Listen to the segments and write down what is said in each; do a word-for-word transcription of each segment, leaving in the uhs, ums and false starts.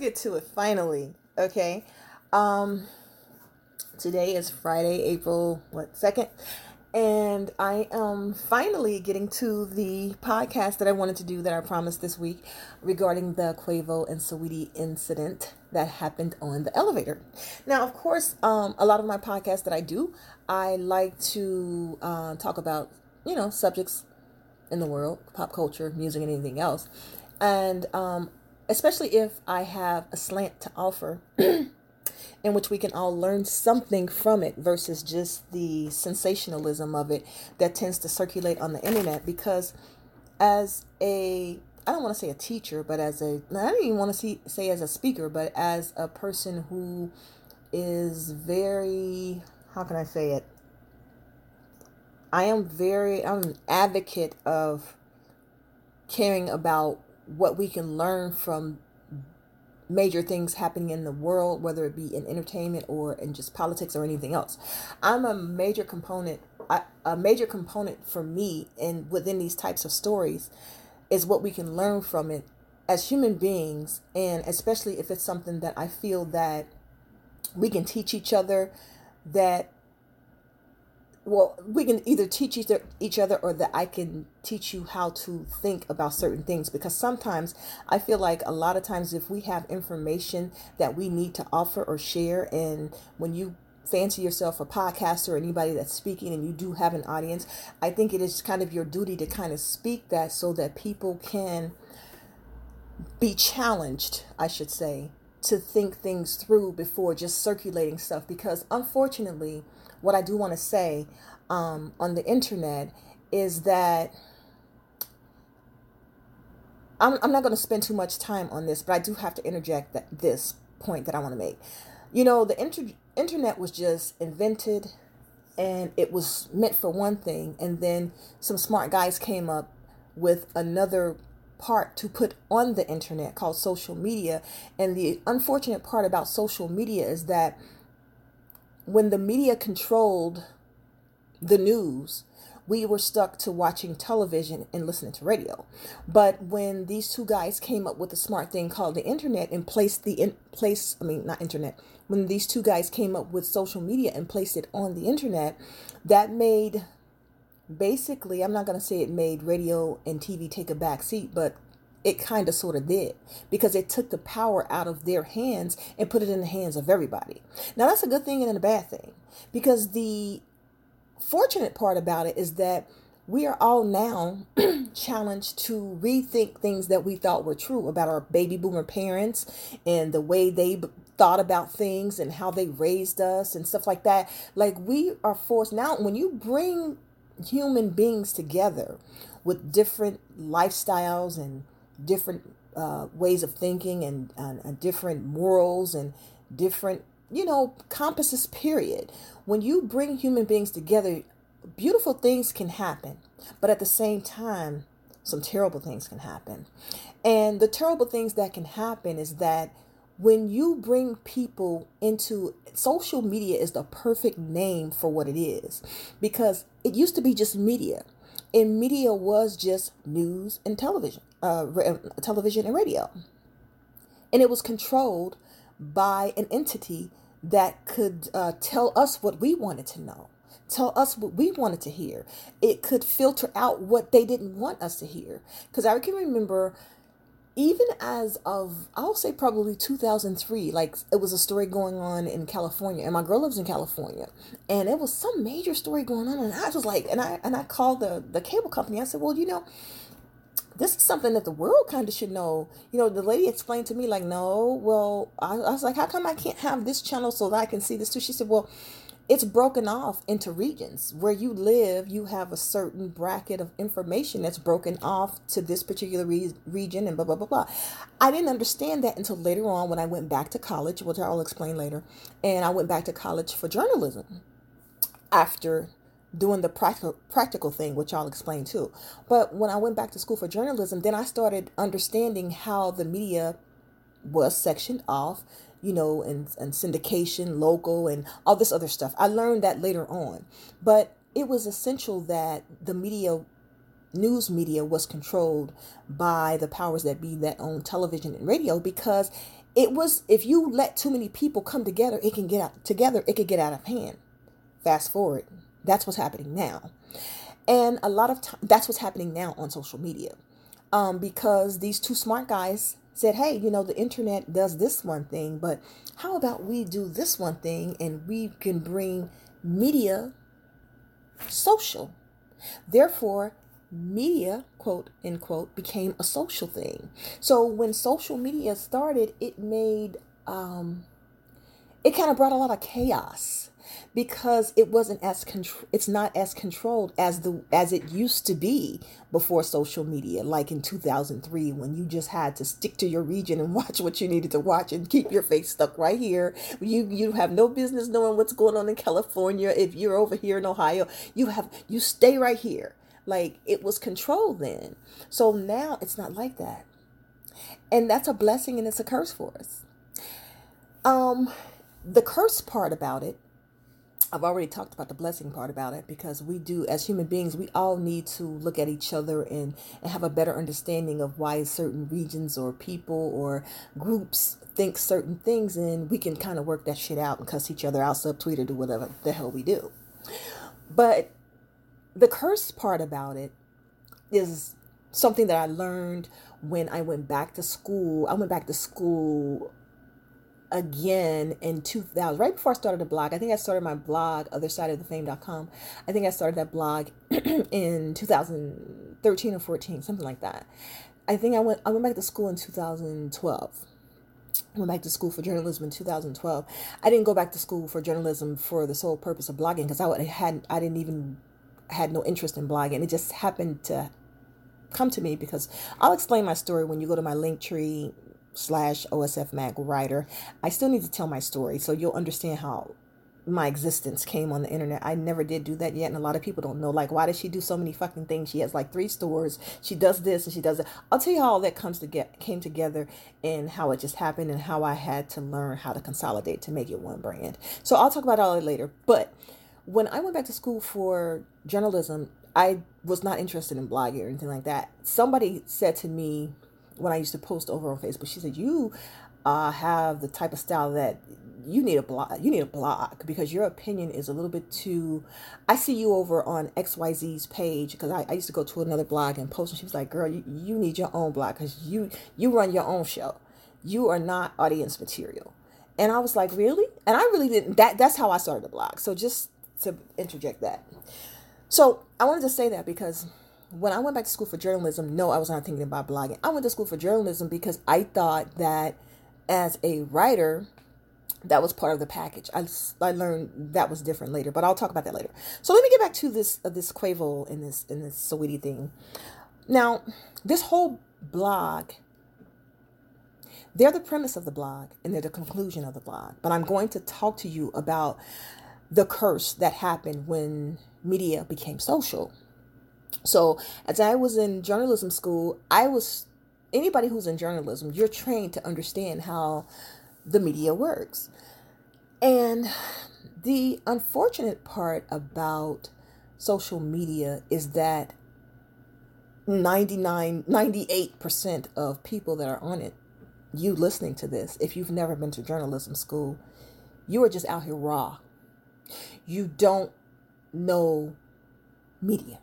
let's get to it finally. Okay. Um, today is Friday, April, what, second? And I am finally getting to the podcast that I wanted to do that I promised this week regarding the Quavo and Saweetie incident that happened on the elevator. Now, of course, um, a lot of my podcasts that I do, I like to uh, talk about, you know, subjects in the world, pop culture, music, and anything else. And um, especially if I have a slant to offer, in which we can all learn something from it versus just the sensationalism of it that tends to circulate on the internet. Because as a, I don't want to say a teacher, but as a, I don't even want to see, say as a speaker, but as a person who is very, how can I say it? I am very, I'm an advocate of caring about what we can learn from major things happening in the world, whether it be in entertainment or in just politics or anything else. I'm a major component, I, a major component for me and within these types of stories is what we can learn from it as human beings. And especially if it's something that I feel that we can teach each other, that, well, we can either teach each other, each other or that I can teach you how to think about certain things. Because sometimes I feel like a lot of times if we have information that we need to offer or share, and when you fancy yourself a podcaster or anybody that's speaking and you do have an audience, I think it is kind of your duty to kind of speak that so that people can be challenged, I should say, to think things through before just circulating stuff. Because unfortunately, what I do want to say um, on the internet is that I'm, I'm not going to spend too much time on this, but I do have to interject that this point that I want to make. You know, the inter- internet was just invented and it was meant for one thing. And then some smart guys came up with another part to put on the internet called social media. And the unfortunate part about social media is that when the media controlled the news, we were stuck to watching television and listening to radio. But when these two guys came up with a smart thing called the internet and placed the in place, I mean, not internet, when these two guys came up with social media and placed it on the internet, that made basically, I'm not going to say it made radio and T V take a back seat, but it kind of sort of did, because it took the power out of their hands and put it in the hands of everybody. Now, that's a good thing and a bad thing, because the fortunate part about it is that we are all now challenged to rethink things that we thought were true about our baby boomer parents and the way they b- thought about things and how they raised us and stuff like that. Like, we are forced now, when you bring human beings together with different lifestyles and different uh, ways of thinking and, and, and different morals and different, you know, compasses, period. When you bring human beings together, beautiful things can happen. But at the same time, some terrible things can happen. And the terrible things that can happen is that when you bring people into social media, is the perfect name for what it is, because it used to be just media. And media was just news and television, uh, re- television and radio. And it was controlled by an entity that could uh, tell us what we wanted to know, tell us what we wanted to hear. It could filter out what they didn't want us to hear. Because I can remember, even as of, I'll say probably two thousand three, like, it was a story going on in California, and my girl lives in California, and it was some major story going on, and I was like, and I and I called the, the cable company. I said, well, you know, this is something that the world kind of should know. You know, the lady explained to me, like, no, well, I, I was like, how come I can't have this channel so that I can see this too? She said, well, it's broken off into regions. Where you live, you have a certain bracket of information that's broken off to this particular re- region and blah, blah, blah, blah. I didn't understand that until later on when I went back to college, which I'll explain later. And I went back to college for journalism after doing the practical practical thing, which I'll explain too. But when I went back to school for journalism, then I started understanding how the media was sectioned off, you know, and, and syndication, local, and all this other stuff. I learned that later on. But it was essential that the media, news media, was controlled by the powers that be that own television and radio, because It was, if you let too many people come together, it can get out together. It could get out of hand. Fast forward. That's what's happening now. And a lot of time, that's what's happening now on social media. Um, because these two smart guys said, hey, you know, the internet does this one thing, but how about we do this one thing and we can bring media social. Therefore, media, quote, end quote, became a social thing. So when social media started, it made, um, it kind of brought a lot of chaos because it wasn't as, contr- it's not as controlled as the, as it used to be before social media, like in two thousand three, when you just had to stick to your region and watch what you needed to watch and keep your face stuck right here. You, you have no business knowing what's going on in California. If you're over here in Ohio, you have, you stay right here. Like, it was controlled then. So now it's not like that. And that's a blessing and it's a curse for us. Um, the curse part about it, I've already talked about the blessing part about it, because we do, as human beings, we all need to look at each other and, and have a better understanding of why certain regions or people or groups think certain things, and we can kind of work that shit out and cuss each other out, subtweet, or do whatever the hell we do. But the curse part about it is something that I learned when I went back to school. I went back to school again in two thousand, right before I started a blog. I think I started my blog, other side of the fame dot com. I think I started that blog in two thousand thirteen or fourteen, something like that. I think I went, I went back to school in two thousand twelve. I went back to school for journalism in two thousand twelve. I didn't go back to school for journalism for the sole purpose of blogging, because I hadn't, I didn't even... had no interest in blogging. It just happened to come to me, because I'll explain my story when you go to my Linktree slash O S F Mag Writer. I still need to tell my story, so you'll understand how my existence came on the internet. I never did do that yet, and a lot of people don't know, like, why does she do so many fucking things? She has like three stores, she does this and she does that. I'll tell you how all that comes to get came together and how it just happened and how I had to learn how to consolidate to make it one brand. So I'll talk about all that later. But when I went back to school for journalism, I was not interested in blogging or anything like that. Somebody said to me when I used to post over on Facebook, she said, you uh, have the type of style that you need a blog, you need a blog because your opinion is a little bit too, I see you over on X Y Z's page, because I, I used to go to another blog and post, and she was like, girl, you, you need your own blog because you, you run your own show. You are not audience material. And I was like, really? And I really didn't, that, that's how I started the blog. So just to interject that. So I wanted to say that because when I went back to school for journalism, no, I was not thinking about blogging. I went to school for journalism because I thought that as a writer, that was part of the package. I, I learned that was different later, but I'll talk about that later. So let me get back to this, uh, this Quavo and this, and this Saweetie thing. Now, this whole blog, they're the premise of the blog and they're the conclusion of the blog, but I'm going to talk to you about the curse that happened when media became social. So as I was in journalism school, I was, anybody who's in journalism, you're trained to understand how the media works. And the unfortunate part about social media is that ninety-nine, ninety-eight percent of people that are on it, you listening to this, if you've never been to journalism school, you are just out here raw. You don't know media.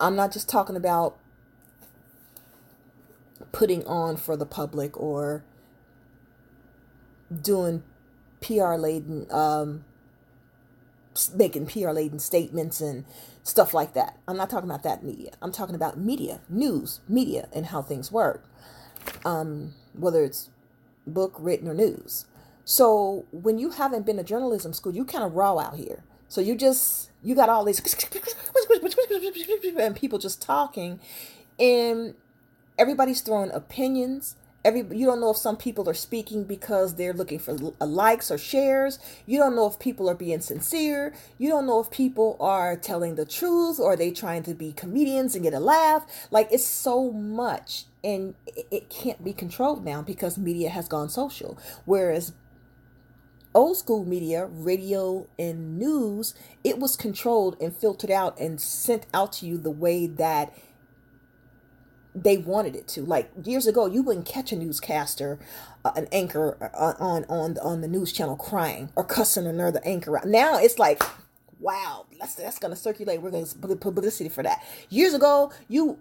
I'm not just talking about putting on for the public or doing P R-laden, um, making P R-laden statements and stuff like that. I'm not talking about that media. I'm talking about media, news, media, and how things work, um, whether it's book, written, or news. So when you haven't been to journalism school, you kind of raw out here. So you just, you got all these and people just talking, and everybody's throwing opinions. Every, you don't know if some people are speaking because they're looking for likes or shares. You don't know if people are being sincere. You don't know if people are telling the truth or are they trying to be comedians and get a laugh. Like, it's so much, and it can't be controlled now because media has gone social. Whereas old school media, radio and news, it was controlled and filtered out and sent out to you the way that they wanted it to. Like years ago, you wouldn't catch a newscaster, uh, an anchor uh, on on on the news channel crying or cussing another anchor out. Now it's like, wow, that's that's gonna circulate. We're gonna get publicity for that. Years ago, you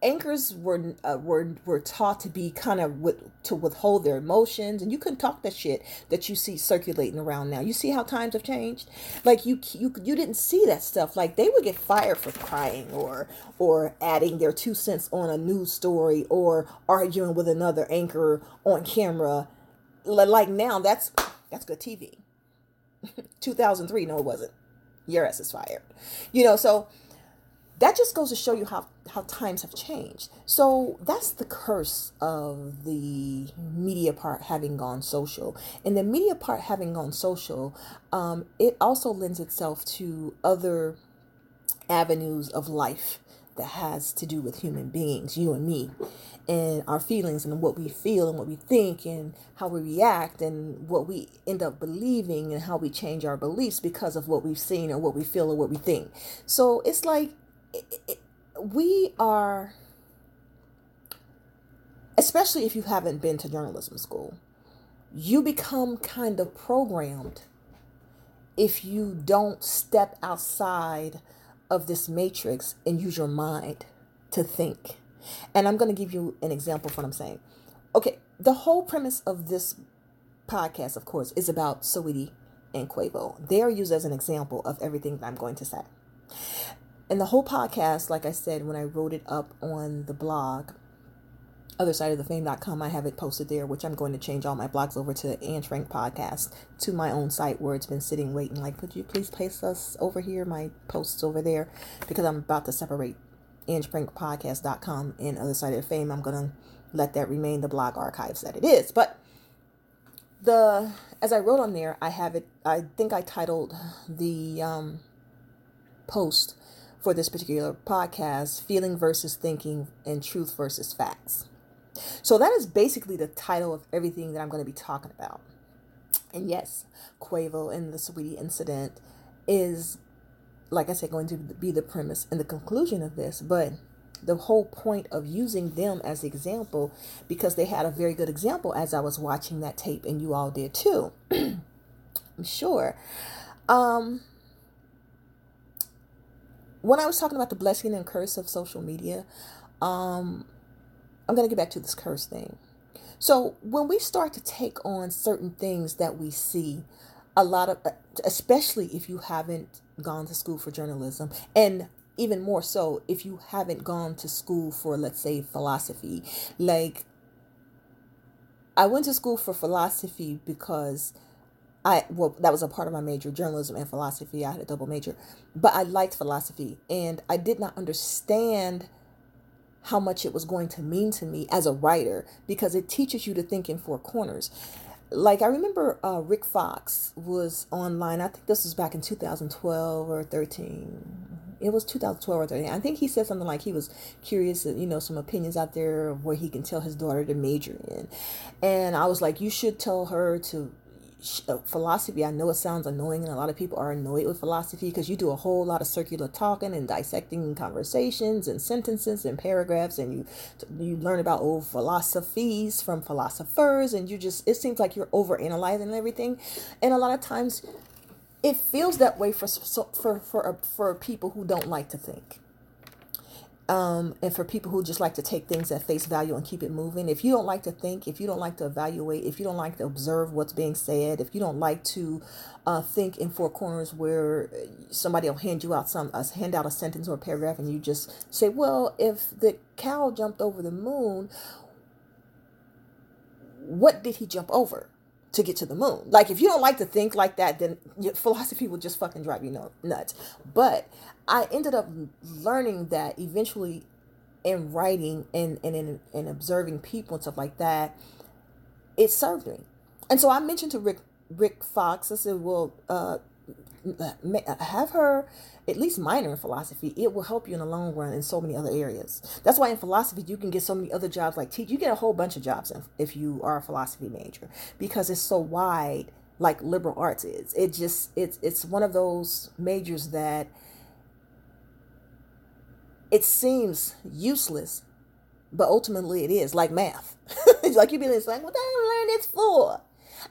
anchors were uh, were were taught to be kind of with to withhold their emotions, and you couldn't talk that shit that you see circulating around now. You see how times have changed. Like you you you didn't see that stuff. Like they would get fired for crying or or adding their two cents on a news story or arguing with another anchor on camera. Like now, that's that's good T V. two thousand three, no, it wasn't. Your ass is fired. You know, so that just goes to show you how, how times have changed. So that's the curse of the media part having gone social. And the media part having gone social, um, it also lends itself to other avenues of life that has to do with human beings, you and me, and our feelings and what we feel and what we think and how we react and what we end up believing and how we change our beliefs because of what we've seen or what we feel or what we think. So it's like, It, it, we are, especially if you haven't been to journalism school, you become kind of programmed if you don't step outside of this matrix and use your mind to think. And I'm going to give you an example of what I'm saying. Okay, the whole premise of this podcast, of course, is about Saweetie and Quavo. They are used as an example of everything that I'm going to say. And the whole podcast, like I said, when I wrote it up on the blog, other side of the fame dot com, I have it posted there, which I'm going to change all my blogs over to AngeFrankPodcast, to my own site where it's been sitting waiting. Like, could you please place us over here, my posts over there, because I'm about to separate Ange Frank Podcast dot com and Other Side of the Fame. I'm going to let that remain the blog archives that it is. But the as I wrote on there, I have it, I think I titled the um, post for this particular podcast, Feeling versus Thinking and Truth versus Facts. So that is basically the title of everything that I'm going to be talking about. And yes, Quavo and the Saweetie incident is, like I said, going to be the premise and the conclusion of this, but the whole point of using them as the example, because they had a very good example as I was watching that tape, and you all did too, I'm sure. Um, When I was talking about the blessing and curse of social media, um, I'm going to get back to this curse thing. So when we start to take on certain things that we see, a lot of, especially if you haven't gone to school for journalism, and even more so if you haven't gone to school for, let's say, philosophy. Like, I went to school for philosophy because I, well, that was a part of my major, journalism and philosophy. I had a double major, but I liked philosophy, and I did not understand how much it was going to mean to me as a writer, because it teaches you to think in four corners. Like, I remember uh, Rick Fox was online. I think this was back in two thousand twelve or thirteen. It was two thousand twelve or thirteen. I think he said something like he was curious, you know, some opinions out there of where he can tell his daughter to major in. And I was like, you should tell her to philosophy. I know it sounds annoying, and a lot of people are annoyed with philosophy because you do a whole lot of circular talking and dissecting conversations and sentences and paragraphs, and you you learn about old philosophies from philosophers, and you just, it seems like you're over analyzing everything, and a lot of times it feels that way for for for for people who don't like to think. Um, and for people who just like to take things at face value and keep it moving, if you don't like to think, if you don't like to evaluate, if you don't like to observe what's being said, if you don't like to uh, think in four corners where somebody will hand you out some, uh, hand out a sentence or a paragraph, and you just say, well, if the cow jumped over the moon, what did he jump over to get to the moon? Like, if you don't like to think like that, then your philosophy will just fucking drive you nuts. But I ended up learning that eventually in writing and, and in and observing people and stuff like that, it served me. And so I mentioned to Rick Rick Fox, I said, well, uh, have her at least minor in philosophy. It will help you in the long run in so many other areas. That's why in philosophy you can get so many other jobs, like teach. You get a whole bunch of jobs if you are a philosophy major, because it's so wide, like liberal arts is. It just it's it's one of those majors that it seems useless But ultimately it is like math. It's like you've been saying, what did I learn this for?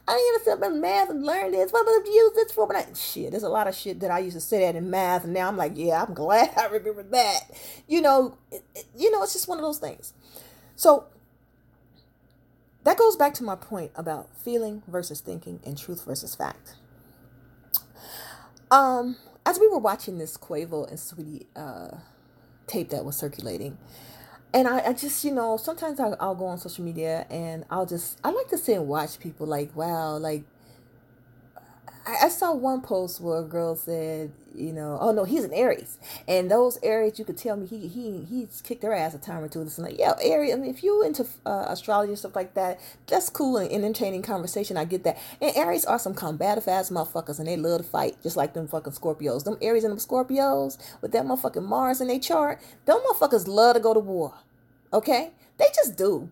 I didn't sit up in math and learn this. What did I use this for? But I, shit, there's a lot of shit that I used to sit at in math. And now I'm like, yeah, I'm glad I remember that. You know, it, it, you know, it's just one of those things. So that goes back to my point about feeling versus thinking and truth versus fact. Um, as we were watching this Quavo and Saweetie uh, tape that was circulating, and I, I just, you know, sometimes I, I'll go on social media and I'll just, I like to sit and watch people like, wow, like, I, I saw one post where a girl said, you know, oh no, he's an Aries. And those Aries, you could tell me he he he's kicked their ass a time or two. It's like, yeah, Aries, I mean, if you're into uh, astrology and stuff like that, that's cool and entertaining conversation. I get that. And Aries are some combative ass motherfuckers and they love to fight, just like them fucking Scorpios. Them Aries and them Scorpios with that motherfucking Mars in their chart, them motherfuckers love to go to war. Okay? They just do.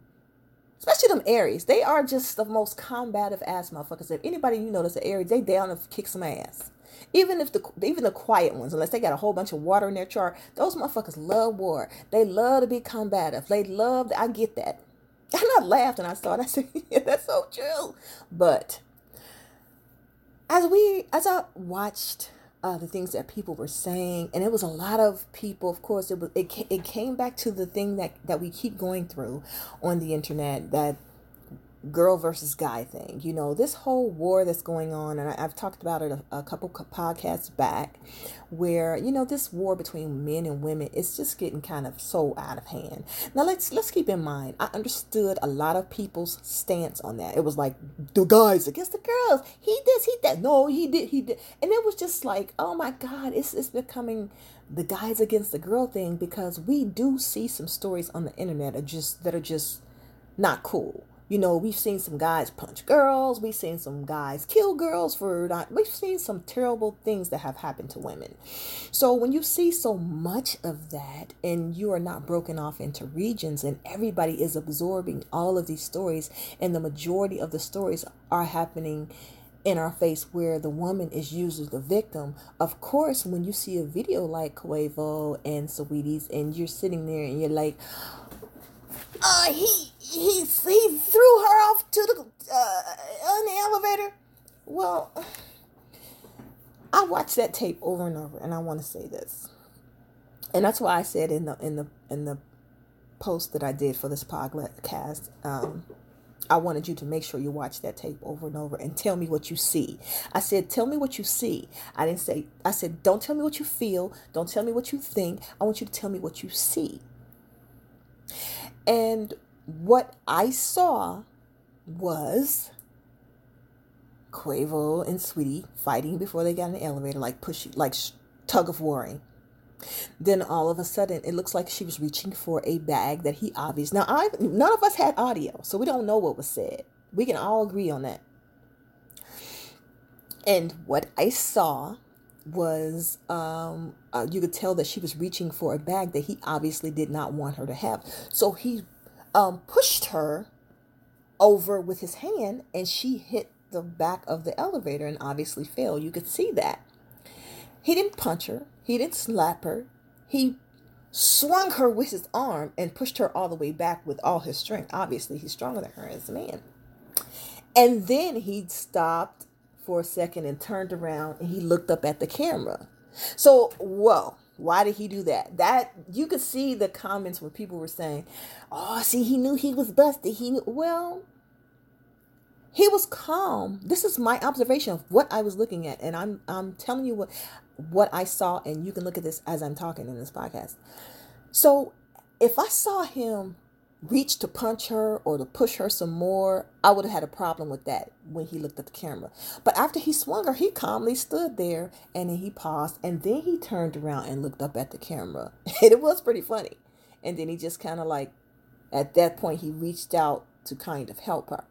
Especially them Aries. They are just the most combative ass motherfuckers. If anybody you know that's an Aries, they down to kick some ass. Even if the even the quiet ones, unless they got a whole bunch of water in their chart, those motherfuckers love war. They love to be combative. They love, I get that. And I laughed and I saw it. I said, yeah, that's so true. But as we, as I watched uh, the things that people were saying, and it was a lot of people, of course, it was, it, it came back to the thing that, that we keep going through on the internet, that girl versus guy thing. You know, this whole war that's going on, and I, I've talked about it a, a couple podcasts back, where, you know, this war between men and women is just getting kind of so out of hand. Now let's let's keep in mind, I understood a lot of people's stance on that. It was like, the guys against the girls, he this, he that, no, he did, he did, and it was just like, oh my God, it's it's becoming the guys against the girl thing, because we do see some stories on the internet are just that are just not cool. You know, we've seen some guys punch girls. We've seen some guys kill girls for not. We've seen some terrible things that have happened to women. So when you see so much of that and you are not broken off into regions and everybody is absorbing all of these stories, and the majority of the stories are happening in our face where the woman is usually the victim. Of course, when you see a video like Quavo and Saweetie's and you're sitting there and you're like, Uh, he he he threw her off to the uh, on the elevator. Well, I watched that tape over and over, and I want to say this, and that's why I said in the in the in the post that I did for this podcast, um, I wanted you to make sure you watch that tape over and over and tell me what you see. I said, tell me what you see. I didn't say. I said, don't tell me what you feel. Don't tell me what you think. I want you to tell me what you see. And what I saw was Quavo and Saweetie fighting before they got in the elevator, like pushing, like sh- tug of warring. Then all of a sudden, it looks like she was reaching for a bag that he obviously. Now, I none of us had audio, so we don't know what was said. We can all agree on that. And what I saw was um uh, you could tell that she was reaching for a bag that he obviously did not want her to have, so he um pushed her over with his hand and she hit the back of the elevator and obviously fell. You could see that he didn't punch her, he didn't slap her, he swung her with his arm and pushed her all the way back with all his strength. Obviously he's stronger than her as a man. And then he stopped for a second and turned around and he looked up at the camera. So, whoa, why did he do that? That you could see the comments when people were saying, oh, see, he knew he was busted. He knew, well, he was calm. This is my observation of what I was looking at. And I'm, I'm telling you what, what I saw, and you can look at this as I'm talking in this podcast. So if I saw him reach to punch her or to push her some more, I would have had a problem with that when he looked at the camera. But after he swung her, he calmly stood there and then he paused and then he turned around and looked up at the camera. And it was pretty funny. And then he just kind of like, at that point, he reached out to kind of help her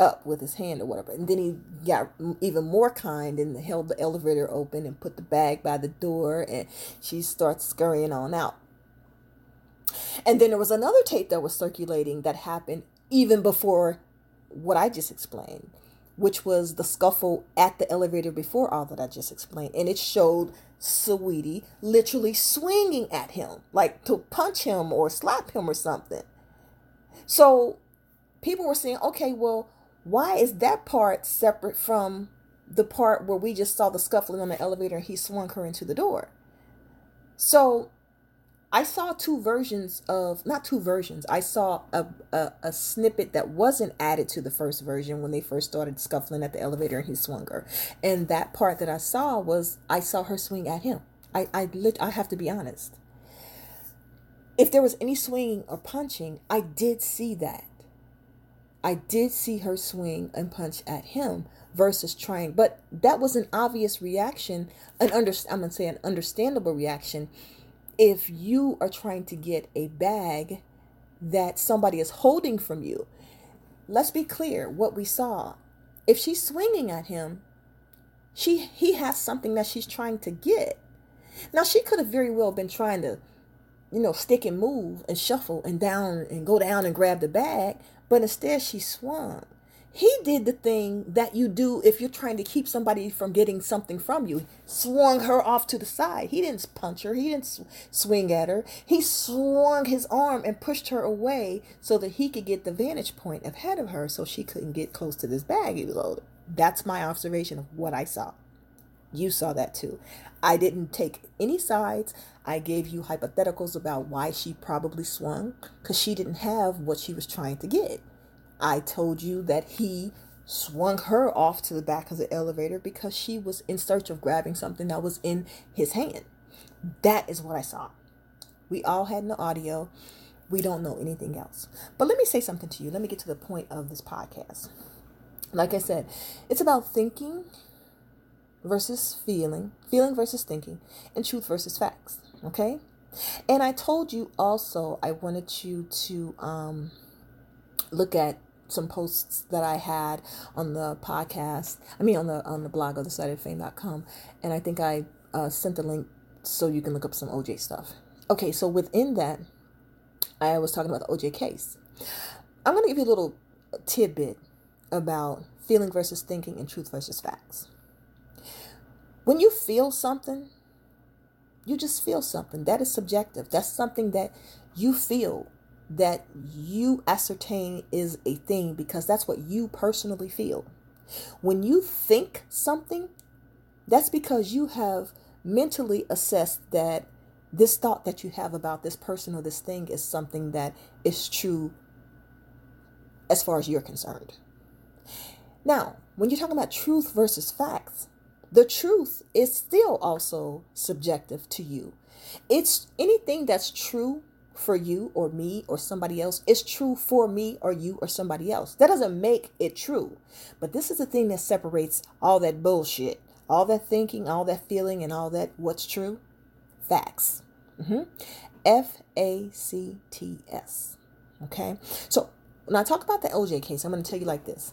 up with his hand or whatever. And then he got even more kind and held the elevator open and put the bag by the door and she starts scurrying on out. And then there was another tape that was circulating that happened even before what I just explained, which was the scuffle at the elevator before all that I just explained. And it showed Saweetie literally swinging at him, like to punch him or slap him or something. So people were saying, okay, well, why is that part separate from the part where we just saw the scuffling on the elevator and he swung her into the door? So I saw two versions of, not two versions, I saw a, a a snippet that wasn't added to the first version when they first started scuffling at the elevator and he swung her. And that part that I saw was, I saw her swing at him. I, I, lit, I have to be honest. If there was any swinging or punching, I did see that. I did see her swing and punch at him versus trying, but that was an obvious reaction, an under, I'm going to say an understandable reaction. If you are trying to get a bag that somebody is holding from you, let's be clear what we saw. If she's swinging at him, she he has something that she's trying to get. Now, she could have very well been trying to, you know, stick and move and shuffle and down and go down and grab the bag, but instead she swung. He did the thing that you do if you're trying to keep somebody from getting something from you. Swung her off to the side. He didn't punch her. He didn't swing at her. He swung his arm and pushed her away so that he could get the vantage point ahead of her so she couldn't get close to this bag he was holding. That's my observation of what I saw. You saw that too. I didn't take any sides. I gave you hypotheticals about why she probably swung, because she didn't have what she was trying to get. I told you that he swung her off to the back of the elevator because she was in search of grabbing something that was in his hand. That is what I saw. We all had no audio. We don't know anything else. But let me say something to you. Let me get to the point of this podcast. Like I said, it's about thinking versus feeling, feeling versus thinking, and truth versus facts. Okay? And I told you also I wanted you to um, look at some posts that I had on the podcast, I mean on the on the blog, other side of fame dot com, and I think I uh, sent the link so you can look up some O J stuff. Okay, so within that, I was talking about the O J case. I'm going to give you a little tidbit about feeling versus thinking and truth versus facts. When you feel something, you just feel something. That is subjective. That's something that you feel, that you ascertain is a thing because that's what you personally feel. When you think something, that's because you have mentally assessed that this thought that you have about this person or this thing is something that is true as far as you're concerned. Now, when you're talking about truth versus facts, the truth is still also subjective to you. It's anything that's true for you or me or somebody else is true for me or you or somebody else. That doesn't make it true. But this is the thing that separates all that bullshit, all that thinking, all that feeling, and all that what's true. Facts. Mm-hmm. F A C T S. Okay. So when I talk about the O J case, I'm going to tell you like this.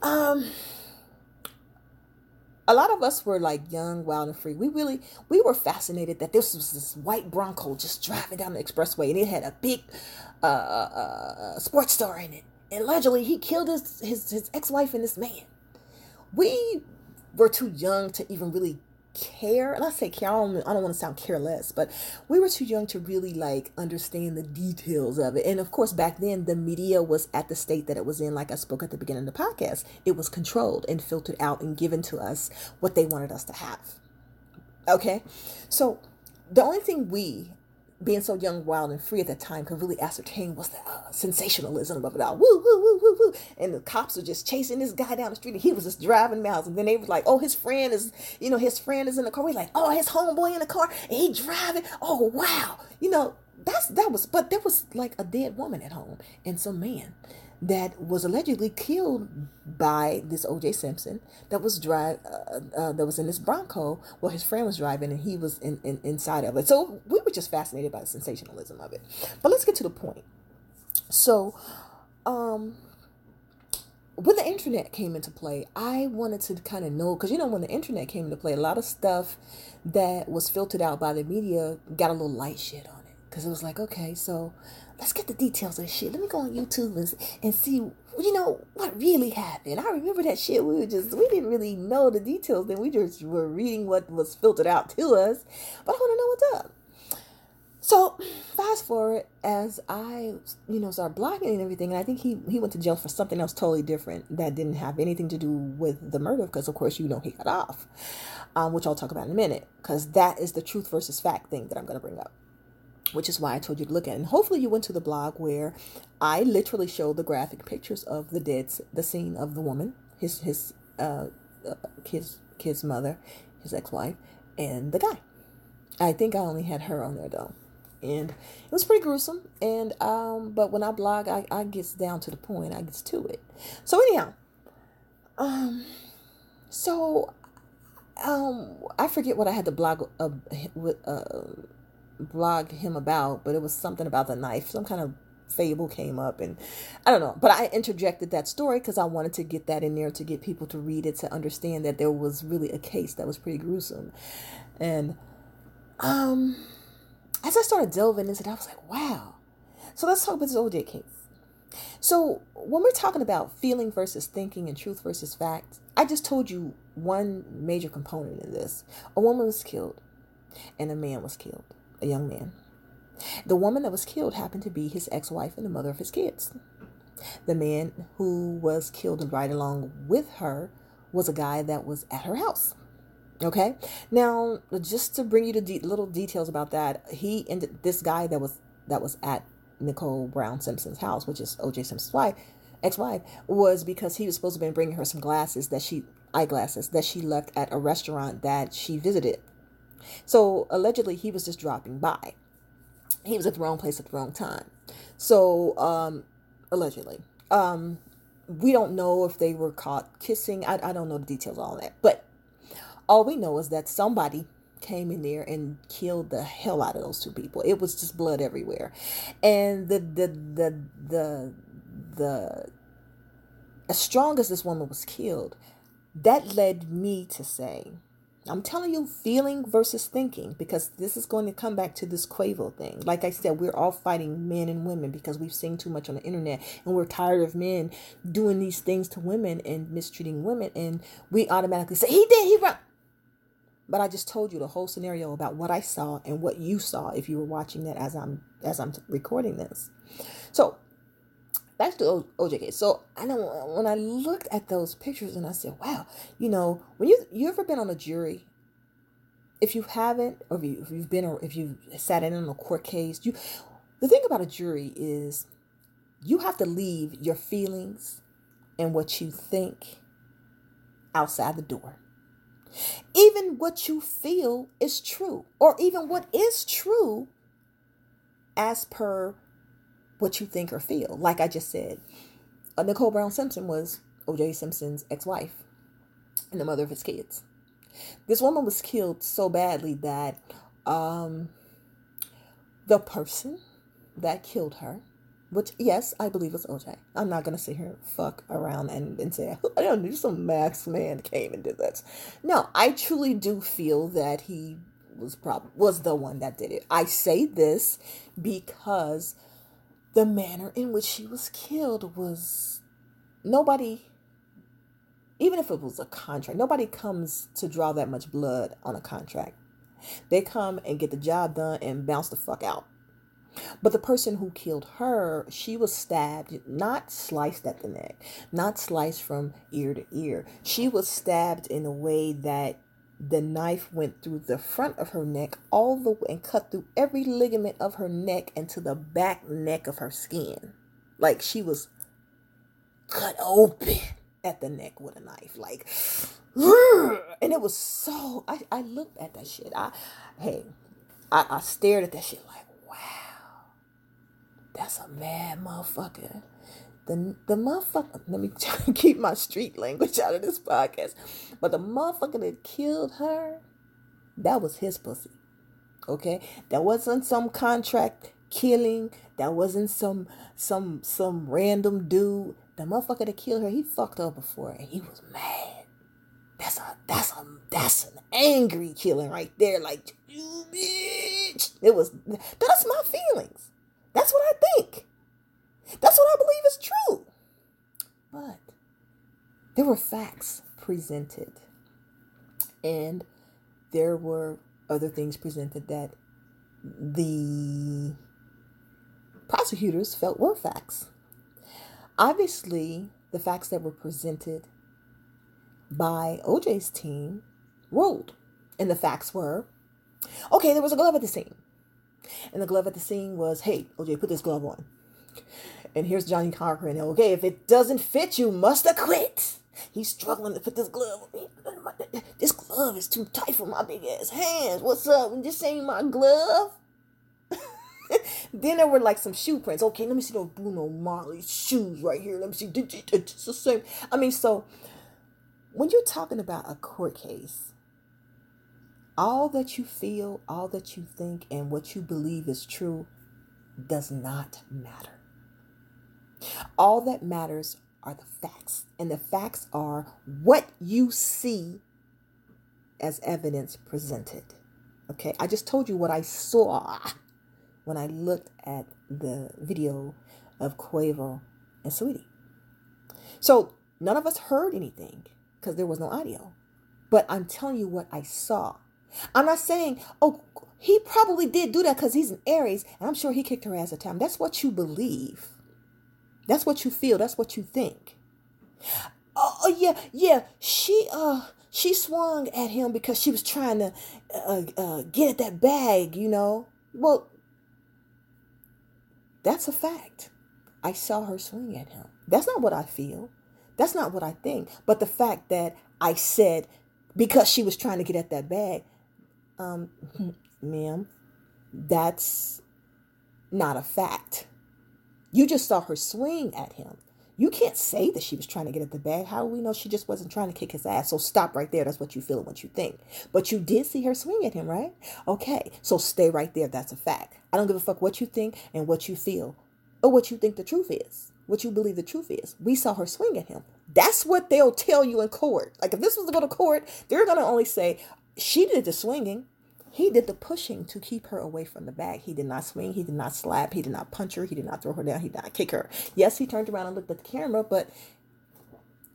Um, a lot of us were like young, wild, and free. We really, we were fascinated that this was this white Bronco just driving down the expressway, and it had a big uh, uh, sports star in it. And allegedly, he killed his, his, his ex-wife and this man. We were too young to even really care. And I say care, I don't, I don't want to sound careless, but we were too young to really like understand the details of it. And of course, back then the media was at the state that it was in. Like I spoke at the beginning of the podcast, it was controlled and filtered out and given to us what they wanted us to have. Okay. So the only thing we, being so young, wild, and free at that time, could really ascertain was the uh, sensationalism of it all. Woo, woo, woo, woo, woo. And the cops were just chasing this guy down the street, and he was just driving miles. And then they were like, oh, his friend is, you know, his friend is in the car. We're like, oh, his homeboy in the car, and he driving. Oh, wow. You know, that's that was, but there was like a dead woman at home and some man that was allegedly killed by this O J Simpson that was drive uh, uh, that was in this Bronco. Well, his friend was driving and he was in, in inside of it. So we were just fascinated by the sensationalism of it. But let's get to the point. So um, when the internet came into play, I wanted to kind of know, because, you know, when the internet came into play, a lot of stuff that was filtered out by the media got a little light shit on it. because it was like, okay, so let's get the details of this shit. Let me go on YouTube and, and see, you know, what really happened. I remember that shit. We were just, we didn't really know the details. Then we just were reading what was filtered out to us. But I want to know what's up. So fast forward, as I, you know, start blogging and everything, and I think he, he went to jail for something else totally different that didn't have anything to do with the murder, because, of course, you know, he got off, um, which I'll talk about in a minute, because that is the truth versus fact thing that I'm going to bring up, which is why I told you to look at it. And hopefully you went to the blog where I literally showed the graphic pictures of the dead, the scene of the woman, his, his, uh, his, his mother, his ex-wife, and the guy. I think I only had her on there, though. And it was pretty gruesome. And um, but when I blog, I, I gets down to the point. I gets to it. So anyhow, um, so um, I forget what I had to blog uh, with, uh, blog him about, but it was something about the knife. Some kind of fable came up, and I don't know. But I interjected that story because I wanted to get that in there to get people to read it, to understand that there was really a case that was pretty gruesome. And um. As I started delving into it, I was like, wow. So let's talk about this O J case. So when we're talking about feeling versus thinking and truth versus fact, I just told you one major component in this. A woman was killed and a man was killed, a young man. The woman that was killed happened to be his ex-wife and the mother of his kids. The man who was killed right along with her was a guy that was at her house. Okay, now just to bring you the de- little details about that, he ended this guy that was that was at Nicole Brown Simpson's house, which is O J Simpson's wife, ex-wife, was because he was supposed to have been bringing her some glasses that she eyeglasses that she left at a restaurant that she visited. So allegedly, he was just dropping by. He was at the wrong place at the wrong time. So um, allegedly, um, we don't know if they were caught kissing. I I don't know the details on that, but. All we know is that somebody came in there and killed the hell out of those two people. It was just blood everywhere. And the the the the the as strong as this woman was killed, that led me to say, I'm telling you, feeling versus thinking, because this is going to come back to this Quavo thing. Like I said, we're all fighting men and women because we've seen too much on the internet, and we're tired of men doing these things to women and mistreating women, and we automatically say, he did, he wrong. But I just told you the whole scenario about what I saw and what you saw if you were watching that as I'm as I'm recording this. So back to O J case. So I know when I looked at those pictures and I said, wow, you know, when you you ever been on a jury? If you haven't, or if, you, if you've been, or if you sat in on a court case, you the thing about a jury is you have to leave your feelings and what you think outside the door. Even what you feel is true, or even what is true as per what you think or feel. Like I just said, Nicole Brown Simpson was O J Simpson's ex-wife and the mother of his kids. This woman was killed so badly that um, the person that killed her, which, yes, I believe was O J. I'm not going to sit here and fuck around and, and say, I don't know, some masked man came and did this. No, I truly do feel that he was prob- was the one that did it. I say this because the manner in which she was killed was nobody, even if it was a contract, nobody comes to draw that much blood on a contract. They come and get the job done and bounce the fuck out. But the person who killed her, she was stabbed, not sliced at the neck, not sliced from ear to ear. She was stabbed in a way that the knife went through the front of her neck all the way and cut through every ligament of her neck and to the back neck of her skin. Like she was cut open at the neck with a knife. Like, and it was so, I, I looked at that shit. I, hey, I, I stared at that shit like, wow. That's a mad motherfucker. The, the motherfucker, let me try to keep my street language out of this podcast. But the motherfucker that killed her, that was his pussy. Okay? That wasn't some contract killing. That wasn't some some some random dude. The motherfucker that killed her, he fucked up before and he was mad. That's a that's a that's an angry killing right there. Like, you bitch. It was that's my feelings. That's what I think. That's what I believe is true. But there were facts presented, and there were other things presented that the prosecutors felt were facts. Obviously, the facts that were presented by O J's team ruled, and the facts were, okay, there was a glove at the scene, and the glove at the scene was, hey, O J, put this glove on, and here's Johnnie Cochran. Okay, if it doesn't fit, you must acquit. He's struggling to put this glove on. This glove is too tight for my big ass hands. What's up? This ain't my glove. Then there were like some shoe prints. Okay, let me see those Bruno Marley's shoes right here. Let me see. It's the same. I mean, so when you're talking about a court case, all that you feel, all that you think, and what you believe is true does not matter. All that matters are the facts. And the facts are what you see as evidence presented. Okay, I just told you what I saw when I looked at the video of Quavo and Saweetie. So none of us heard anything because there was no audio. But I'm telling you what I saw. I'm not saying, oh, he probably did do that because he's an Aries, and I'm sure he kicked her ass a time. That's what you believe. That's what you feel. That's what you think. Oh, yeah, yeah. She uh, she swung at him because she was trying to uh, uh, get at that bag, you know. Well, that's a fact. I saw her swing at him. That's not what I feel. That's not what I think. But the fact that I said because she was trying to get at that bag, um, ma'am, that's not a fact. You just saw her swing at him. You can't say that she was trying to get at the bag. How do we know she just wasn't trying to kick his ass? So stop right there. That's what you feel and what you think. But you did see her swing at him, right? Okay, so stay right there. That's a fact. I don't give a fuck what you think and what you feel or what you think the truth is, what you believe the truth is. We saw her swing at him. That's what they'll tell you in court. Like, if this was to go to court, they're going to only say she did the swinging. He did the pushing to keep her away from the bag. He did not swing. He did not slap. He did not punch her. He did not throw her down. He did not kick her. Yes, he turned around and looked at the camera, but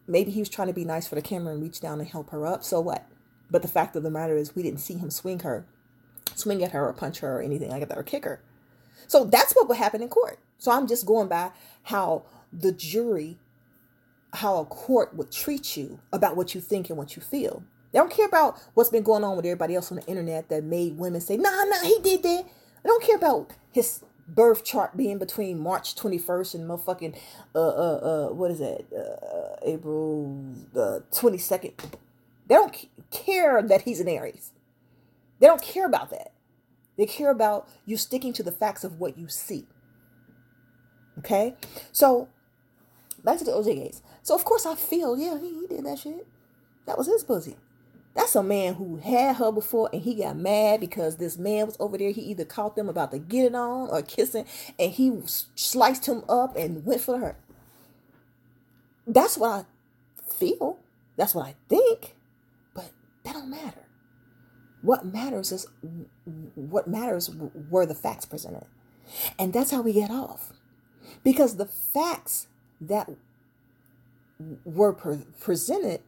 maybe he was trying to be nice for the camera and reach down and help her up. So what? But the fact of the matter is we didn't see him swing her, swing at her or punch her or anything like that or kick her. So that's what would happen in court. So I'm just going by how the jury, how a court would treat you about what you think and what you feel. They don't care about what's been going on with everybody else on the internet that made women say, nah, nah, he did that. They don't care about his birth chart being between March twenty-first and motherfucking, uh, uh, uh, what is that? Uh, April twenty-second. They don't care that he's an Aries. They don't care about that. They care about you sticking to the facts of what you see. Okay? So, back to the O J case. So, of course, I feel, yeah, he, he did that shit. That was his pussy. That's a man who had her before, and he got mad because this man was over there. He either caught them about to get it on or kissing, and he sliced him up and went for her. That's what I feel. That's what I think. But that don't matter. What matters is what matters were the facts presented. And that's how we get off. Because the facts that were pre- presented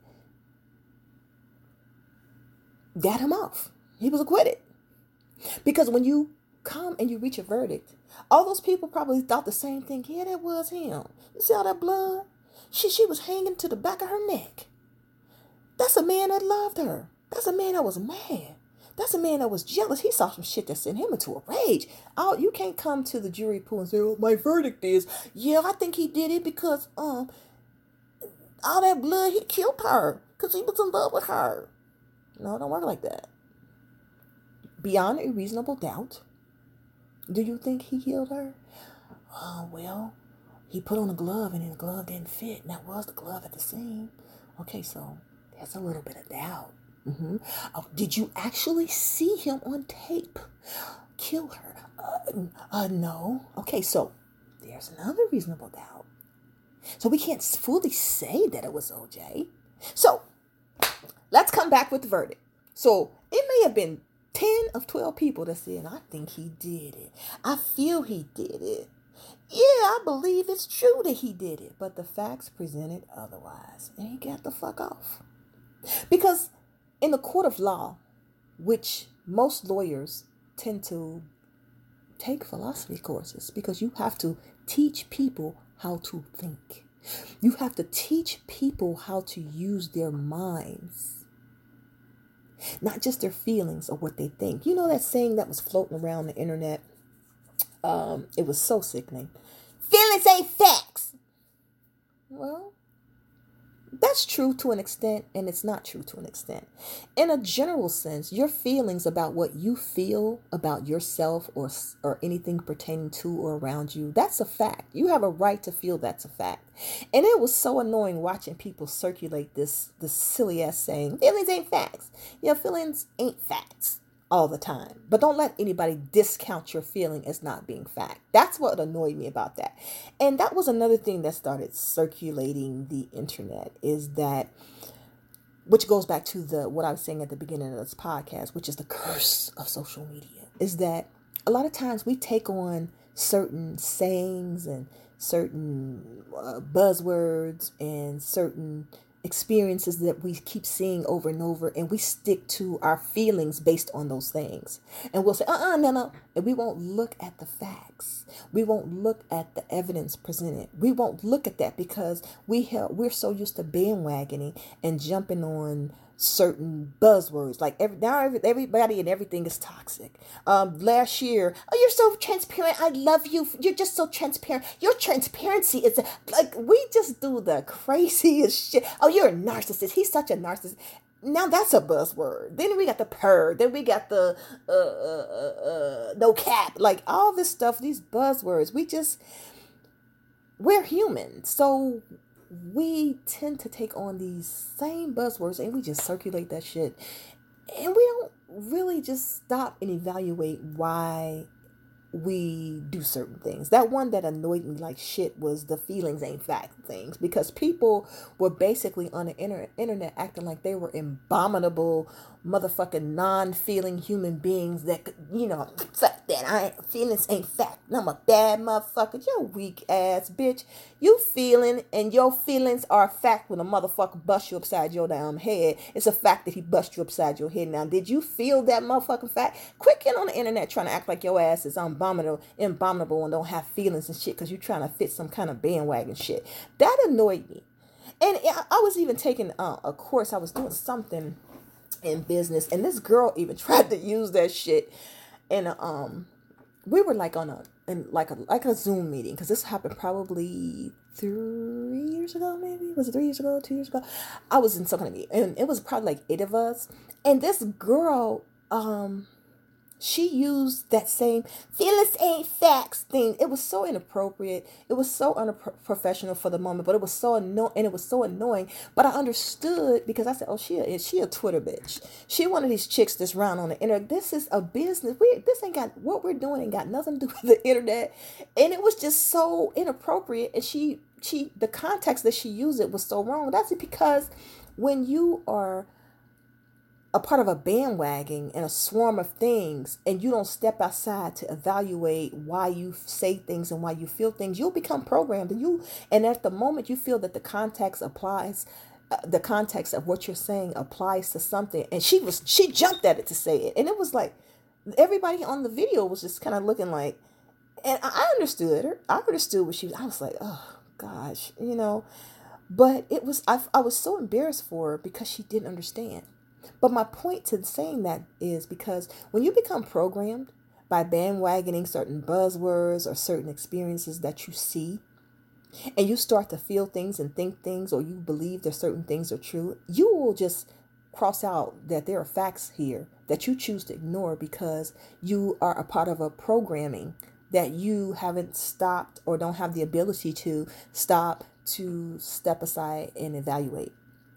got him off. He was acquitted. Because when you come and you reach a verdict, all those people probably thought the same thing. Yeah, that was him. You see all that blood? She, she was hanging to the back of her neck. That's a man that loved her. That's a man that was mad. That's a man that was jealous. He saw some shit that sent him into a rage. Oh, you can't come to the jury pool and say, oh, my verdict is, yeah, I think he did it because um, all that blood, he killed her because he was in love with her. No, it don't work like that. Beyond a reasonable doubt, do you think he killed her? Oh, well, he put on a glove and then the glove didn't fit. And that was the glove at the scene. Okay, so that's a little bit of doubt. Mm-hmm. Oh, did you actually see him on tape kill her? Uh, uh, no. Okay, so there's another reasonable doubt. So we can't fully say that it was O J. So Let's come back with the verdict. So it may have been ten of twelve people that said, I think he did it. I feel he did it. Yeah, I believe it's true that he did it. But the facts presented otherwise. And he got the fuck off. Because in the court of law, which most lawyers tend to take philosophy courses because you have to teach people how to think. You have to teach people how to use their minds, not just their feelings or what they think. You know that saying that was floating around the internet? Um, it was so sickening. Feelings ain't facts. Well, that's true to an extent, and it's not true to an extent. In a general sense, your feelings about what you feel about yourself or or anything pertaining to or around you, that's a fact. You have a right to feel that's a fact. And it was so annoying watching people circulate this, this silly ass saying, feelings ain't facts. Your feelings ain't facts all the time. But don't let anybody discount your feeling as not being fact. That's what annoyed me about that. And that was another thing that started circulating the internet, is that, which goes back to the what I was saying at the beginning of this podcast, which is the curse of social media, is that a lot of times we take on certain sayings and certain uh, buzzwords and certain experiences that we keep seeing over and over, and we stick to our feelings based on those things, and we'll say uh-uh no no and we won't look at the facts, we won't look at the evidence presented, we won't look at that because we have, we're so used to bandwagoning and jumping on certain buzzwords. Like every, now every, everybody and everything is toxic. Um last year, oh, you're so transparent, I love you, you're just so transparent, your transparency is like, we just do the craziest shit. Oh, you're a narcissist, he's such a narcissist. Now that's a buzzword. Then we got the purr, then we got the uh, uh, uh no cap, like all this stuff, these buzzwords. We just, we're human, so we tend to take on these same buzzwords and we just circulate that shit. And we don't really just stop and evaluate why we do certain things. That one that annoyed me like shit was the feelings ain't fact things, because people were basically on the inter- internet acting like they were abominable motherfucking non-feeling human beings that could, you know, fuck that, I ain't, feelings ain't fact, I'm a bad motherfucker. You're weak ass bitch, you feeling, and your feelings are a fact. When a motherfucker busts you upside your damn head, it's a fact that he bust you upside your head. Now did you feel that motherfucking fact? Quit getting on the internet trying to act like your ass is on abominable and don't have feelings and shit because you're trying to fit some kind of bandwagon shit. That annoyed me. And I was even taking uh, a course, I was doing something in business, and this girl even tried to use that shit. And um we were like on a in like a like a Zoom meeting, because this happened probably three years ago, maybe was it three years ago two years ago. I was in some kind of meeting, and it was probably like eight of us, and this girl um she used that same feelings ain't facts thing. It was so inappropriate. It was so unprofessional for the moment, but it was so annoying, and it was so annoying. But I understood, because I said, oh, she a, she a Twitter bitch. She one of these chicks that's round on the internet. This is a business. We This ain't got, what we're doing ain't got nothing to do with the internet. And it was just so inappropriate. And she, she the context that she used it was so wrong. That's it, because when you are a part of a bandwagon and a swarm of things, and you don't step outside to evaluate why you say things and why you feel things, you'll become programmed. And you, and at the moment you feel that the context applies, uh, the context of what you're saying applies to something. And she was, she jumped at it to say it. And it was like, everybody on the video was just kind of looking like, and I understood her. I understood what she was, I was like, oh gosh, you know, but it was, I, I was so embarrassed for her because she didn't understand. But my point to saying that is because when you become programmed by bandwagoning certain buzzwords or certain experiences that you see, and you start to feel things and think things, or you believe that certain things are true, you will just cross out that there are facts here that you choose to ignore because you are a part of a programming that you haven't stopped or don't have the ability to stop, to step aside and evaluate.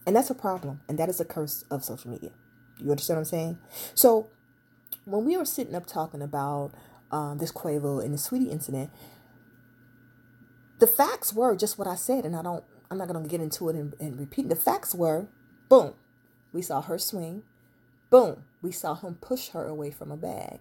And that's a problem. And that is a curse of social media. You understand what I'm saying? So when we were sitting up talking about um, this Quavo and the Saweetie incident, the facts were just what I said. And I don't, I'm not going to get into it and, and repeat. The facts were, boom, We saw her swing. Boom. We saw him push her away from a bag.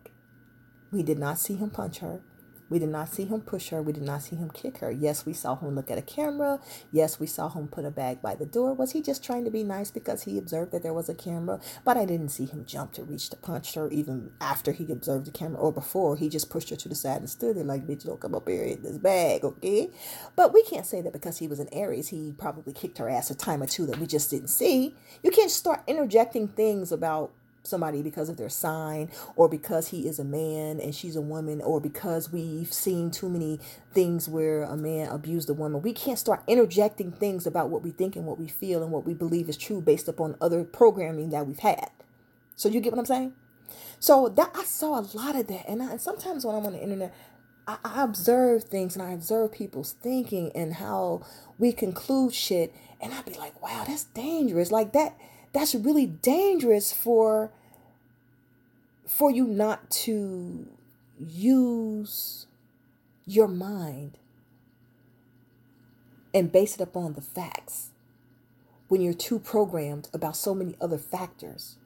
We did not see him punch her. We did not see him push her. We did not see him kick her. Yes, we saw him look at a camera. Yes, we saw him put a bag by the door. Was he just trying to be nice because he observed that there was a camera? But I didn't see him jump to reach to punch her even after he observed the camera or before. He just pushed her to the side and stood there like, bitch, don't come up here in this bag, okay? But we can't say that because he was an Aries, he probably kicked her ass a time or two that we just didn't see. You can't start interjecting things about somebody because of their sign or because he is a man and she's a woman or because we've seen too many things where a man abused a woman. We can't start interjecting things about what we think and what we feel and what we believe is true based upon other programming that we've had. So you get what I'm saying? So that I saw a lot of that. And, I, and sometimes when I'm on the internet, I, I observe things and I observe people's thinking and how we conclude shit. And I'd be like, wow, that's dangerous. Like that. That's really dangerous for for you not to use your mind and base it upon the facts when you're too programmed about so many other factors.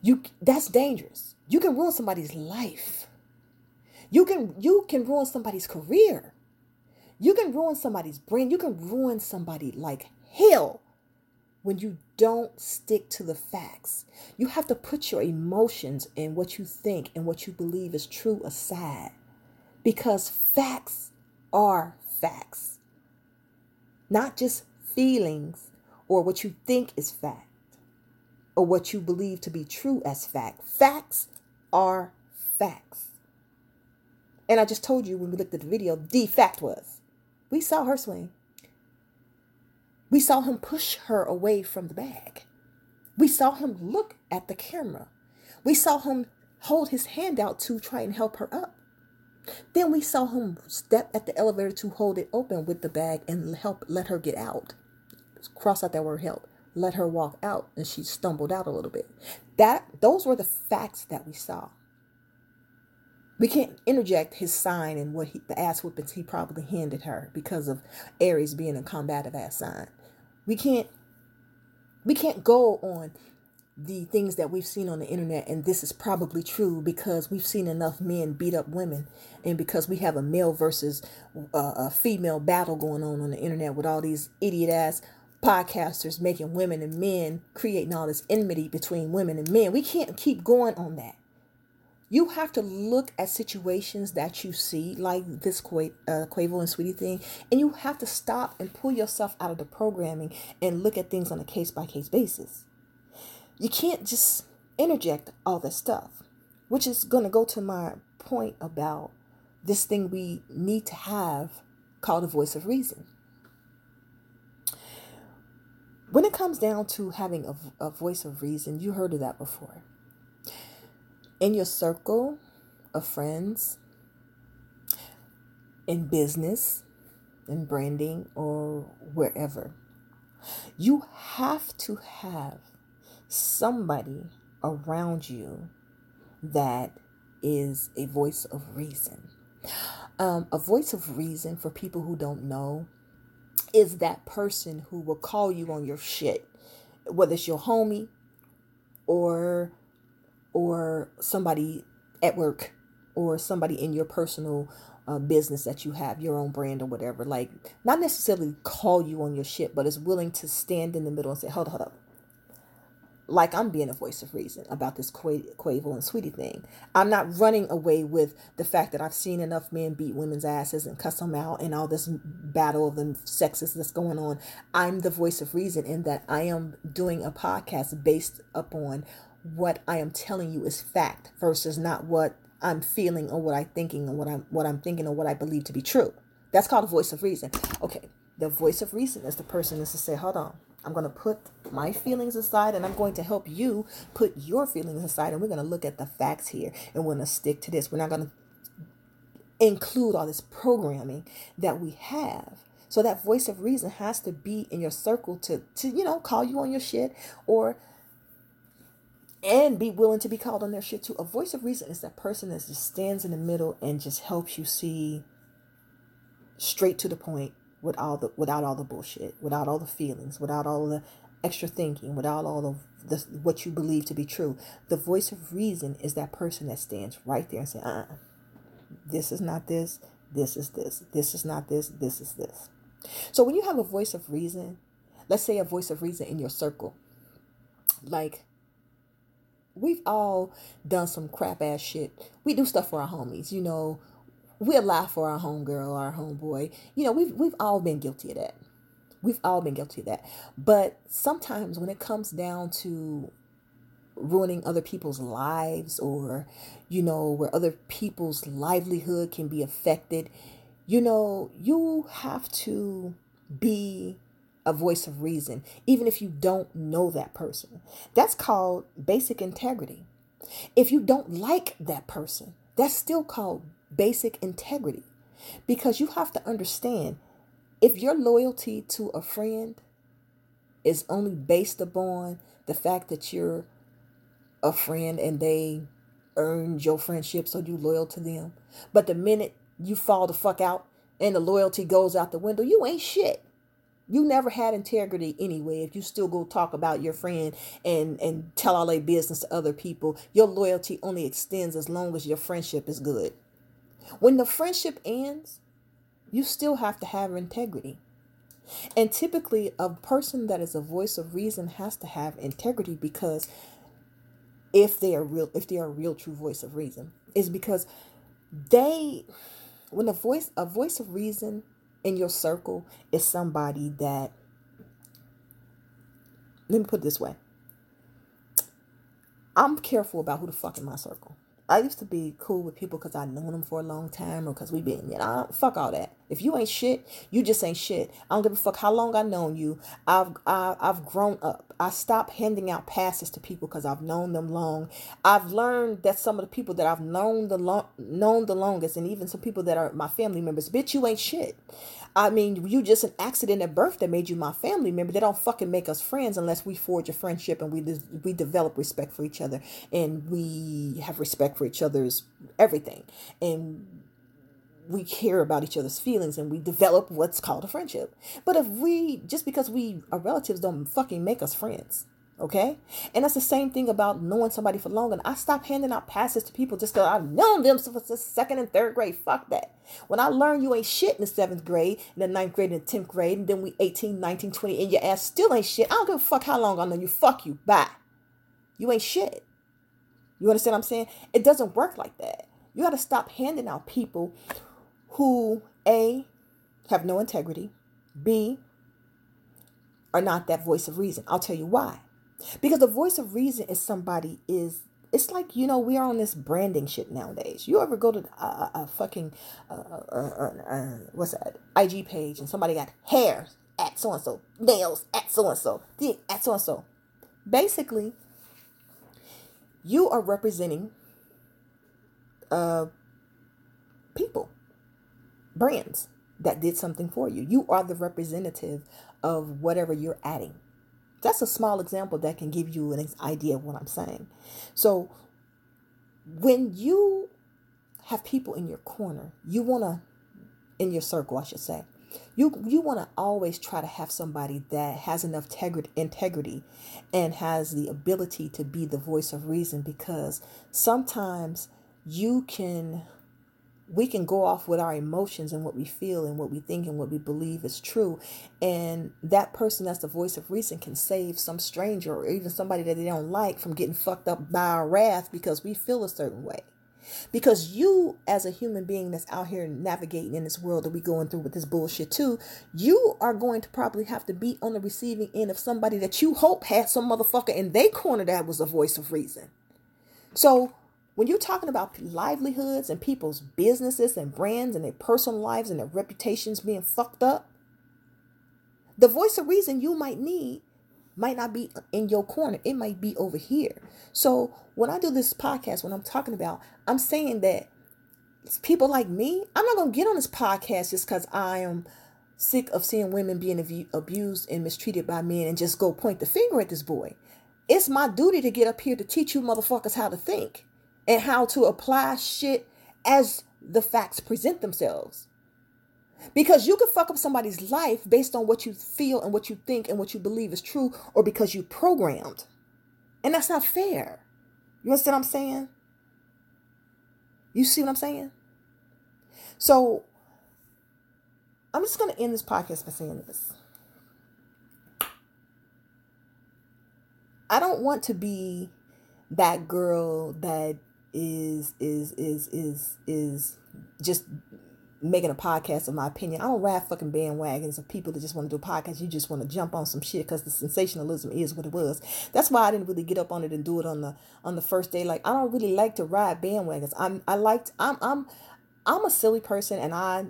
You that's dangerous. You can ruin somebody's life. You can you can ruin somebody's career. You can ruin somebody's brain. You can ruin somebody like hell. When you don't stick to the facts, you have to put your emotions and what you think and what you believe is true aside, because facts are facts, not just feelings or what you think is fact or what you believe to be true as fact. Facts are facts. And I just told you when we looked at the video, the fact was we saw her swing. We saw him push her away from the bag. We saw him look at the camera. We saw him hold his hand out to try and help her up. Then we saw him step at the elevator to hold it open with the bag and help let her get out. Cross out that word help. Let her walk out, and she stumbled out a little bit. That those were the facts that we saw. We can't interject his sign and what he, the ass whippings he probably handed her because of Aries being a combative ass sign. We can't we can't go on the things that we've seen on the internet and this is probably true because we've seen enough men beat up women and because we have a male versus uh, a female battle going on on the internet with all these idiot ass podcasters making women and men creating all this enmity between women and men. We can't keep going on that. You have to look at situations that you see, like this Quavo and Saweetie thing, and you have to stop and pull yourself out of the programming and look at things on a case-by-case basis. You can't just interject all this stuff, which is going to go to my point about this thing we need to have called a voice of reason. When it comes down to having a, a voice of reason, you heard of that before. In your circle of friends, in business, in branding, or wherever, you have to have somebody around you that is a voice of reason. Um, a voice of reason, for people who don't know, is that person who will call you on your shit, whether it's your homie or or somebody at work or somebody in your personal uh, business that you have, your own brand or whatever. Like, not necessarily call you on your shit, but is willing to stand in the middle and say, hold up, hold up. Like, I'm being a voice of reason about this Quavo and Saweetie thing. I'm not running away with the fact that I've seen enough men beat women's asses and cuss them out and all this battle of the sexes that's going on. I'm the voice of reason in that I am doing a podcast based upon what I am telling you is fact versus not what I'm feeling or what I'm thinking or what I'm what I'm thinking or what I believe to be true. That's called a voice of reason. Okay, the voice of reason is the person that's to say, hold on, I'm going to put my feelings aside and I'm going to help you put your feelings aside, and we're going to look at the facts here and we're going to stick to this. We're not going to include all this programming that we have. So that voice of reason has to be in your circle to, to you know, call you on your shit or and be willing to be called on their shit too. A voice of reason is that person that just stands in the middle and just helps you see straight to the point with all the, without all the bullshit, without all the feelings, without all the, extra thinking, without all of the, what you believe to be true. The voice of reason is that person that stands right there and says, uh-uh, this is not this, this is this, this is not this, this is this. So when you have a voice of reason, let's say a voice of reason in your circle, like we've all done some crap ass shit. We do stuff for our homies, you know, we lie for our homegirl, our homeboy, you know, we've, we've all been guilty of that. We've all been guilty of that. But sometimes when it comes down to ruining other people's lives, or, you know, where other people's livelihood can be affected, you know, you have to be a voice of reason, even if you don't know that person. That's called basic integrity. If you don't like that person, that's still called basic integrity, because you have to understand, if your loyalty to a friend is only based upon the fact that you're a friend and they earned your friendship, so you loyal to them, but the minute you fall the fuck out and the loyalty goes out the window, you ain't shit. You never had integrity anyway. If you still go talk about your friend and, and tell all their business to other people, your loyalty only extends as long as your friendship is good. When the friendship ends, you still have to have integrity. And typically a person that is a voice of reason has to have integrity, because if they are real, if they are a real true voice of reason, is because they, when a voice, a voice of reason in your circle is somebody that, let me put it this way. I'm careful about who the fuck in my circle. I used to be cool with people because I've known them for a long time, or because we've been, you know, fuck all that. If you ain't shit, you just ain't shit. I don't give a fuck how long I've known you. I've I, I've grown up. I stopped handing out passes to people because I've known them long. I've learned that some of the people that I've known the long, known the longest, and even some people that are my family members, bitch, you ain't shit. I mean, you just an accident at birth that made you my family member. They don't fucking make us friends unless we forge a friendship and we de- we develop respect for each other, and we have respect for each other's everything, and we care about each other's feelings, and we develop what's called a friendship. But if we, just because we are relatives, don't fucking make us friends. Okay? And that's the same thing about knowing somebody for long. And I stopped handing out passes to people just because I've known them since the second and third grade. Fuck that. When I learned you ain't shit in the seventh grade, in the ninth grade, and the tenth grade, and then we eighteen, nineteen, twenty, and your ass still ain't shit, I don't give a fuck how long I know you. Fuck you. Bye. You ain't shit. You understand what I'm saying? It doesn't work like that. You got to stop handing out people who, A, have no integrity, B, are not that voice of reason. I'll tell you why. Because the voice of reason is somebody is, it's like, you know, we are on this branding shit nowadays. You ever go to a, a, a fucking, uh, uh, uh, uh, what's that, I G page, and somebody got hair at so-and-so, nails at so-and-so, dick at so-and-so. Basically, you are representing uh, people, brands that did something for you. You are the representative of whatever you're adding. That's a small example that can give you an idea of what I'm saying. So when you have people in your corner, you want to, in your circle, I should say, you you want to always try to have somebody that has enough tegri- integrity and has the ability to be the voice of reason, because sometimes you can, we can go off with our emotions and what we feel and what we think and what we believe is true. And that person that's the voice of reason can save some stranger, or even somebody that they don't like, from getting fucked up by our wrath because we feel a certain way. Because you, as a human being that's out here navigating in this world that we going through with this bullshit too, you are going to probably have to be on the receiving end of somebody that you hope had some motherfucker in their corner that was a voice of reason. So when you're talking about livelihoods and people's businesses and brands and their personal lives and their reputations being fucked up, the voice of reason you might need might not be in your corner. It might be over here. So when I do this podcast, when I'm talking about, I'm saying that people like me, I'm not going to get on this podcast just because I am sick of seeing women being abused and mistreated by men and just go point the finger at this boy. It's my duty to get up here to teach you motherfuckers how to think and how to apply shit as the facts present themselves. Because you can fuck up somebody's life based on what you feel and what you think and what you believe is true, or because you programmed. And that's not fair. You understand what I'm saying? You see what I'm saying? So I'm just going to end this podcast by saying this. I don't want to be that girl that is, is, is, is, is just making a podcast of my opinion. I don't ride fucking bandwagons of people that just want to do podcasts. You just want to jump on some shit because the sensationalism is what it was. That's why I didn't really get up on it and do it on the on the first day. Like, I don't really like to ride bandwagons. I'm I liked I'm I'm I'm a silly person, and I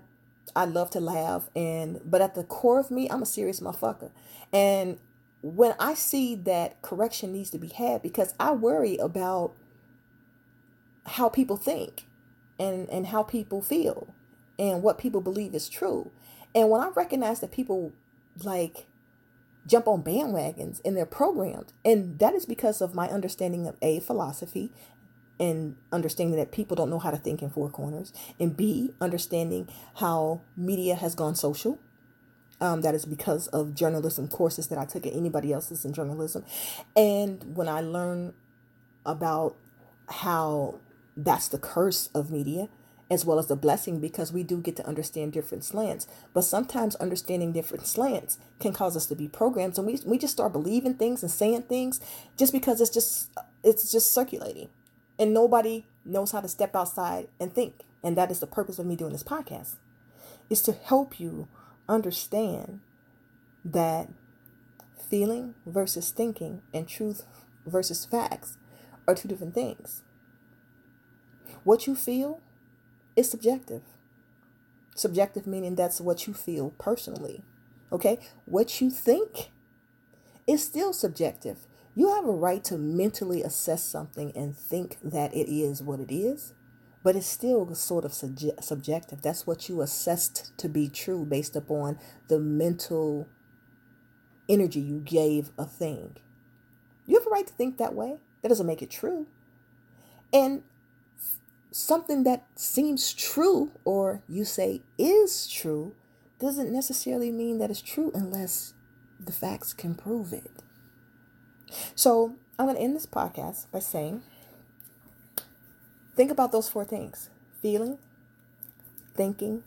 I love to laugh, and but at the core of me, I'm a serious motherfucker. And when I see that correction needs to be had, because I worry about how people think and and how people feel and what people believe is true. And when I recognize that people like jump on bandwagons and they're programmed, and that is because of my understanding of A, philosophy, and understanding that people don't know how to think in four corners, and B, understanding how media has gone social. Um, that is because of journalism courses that I took at anybody else's in journalism. And when I learn about how that's the curse of media, as well as the blessing, because we do get to understand different slants. But sometimes understanding different slants can cause us to be programmed. And we we just start believing things and saying things just because it's just it's just circulating. And nobody knows how to step outside and think. And that is the purpose of me doing this podcast, is to help you understand that feeling versus thinking and truth versus facts are two different things. What you feel is subjective. Subjective meaning that's what you feel personally. Okay? What you think is still subjective. You have a right to mentally assess something and think that it is what it is, but it's still sort of suge- subjective. That's what you assessed to be true based upon the mental energy you gave a thing. You have a right to think that way. That doesn't make it true. And something that seems true, or you say is true, doesn't necessarily mean that it's true unless the facts can prove it. So I'm going to end this podcast by saying, think about those four things: feeling, thinking,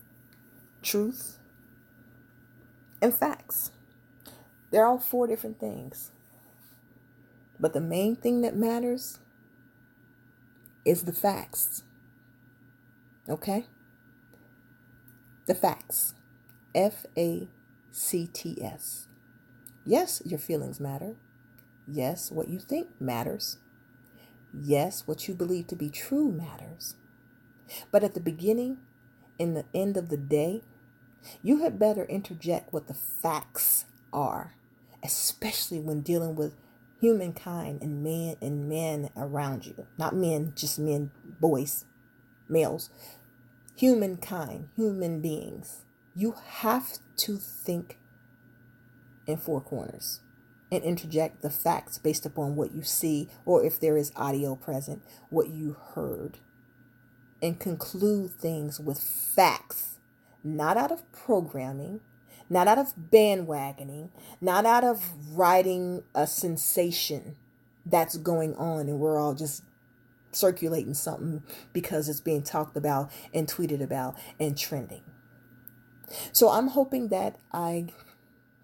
truth, and facts. They're all four different things. But the main thing that matters is the facts. Okay? The facts. F A C T S. Yes, your feelings matter. Yes, what you think matters. Yes, what you believe to be true matters. But at the beginning and the end of the day, you had better interject what the facts are, especially when dealing with humankind and men and men around you. Not men, just men, boys, males, humankind, human beings. You have to think in four corners and interject the facts based upon what you see, or if there is audio present, what you heard, and conclude things with facts, not out of programming, not out of bandwagoning, not out of riding a sensation that's going on and we're all just circulating something because it's being talked about and tweeted about and trending. So I'm hoping that I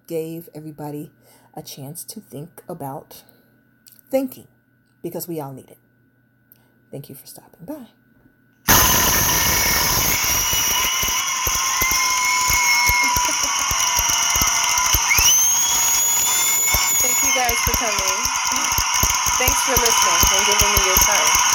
gave everybody a chance to think about thinking, because we all need it. Thank you for stopping by. Thank you guys for coming. Thanks for listening and giving me your time.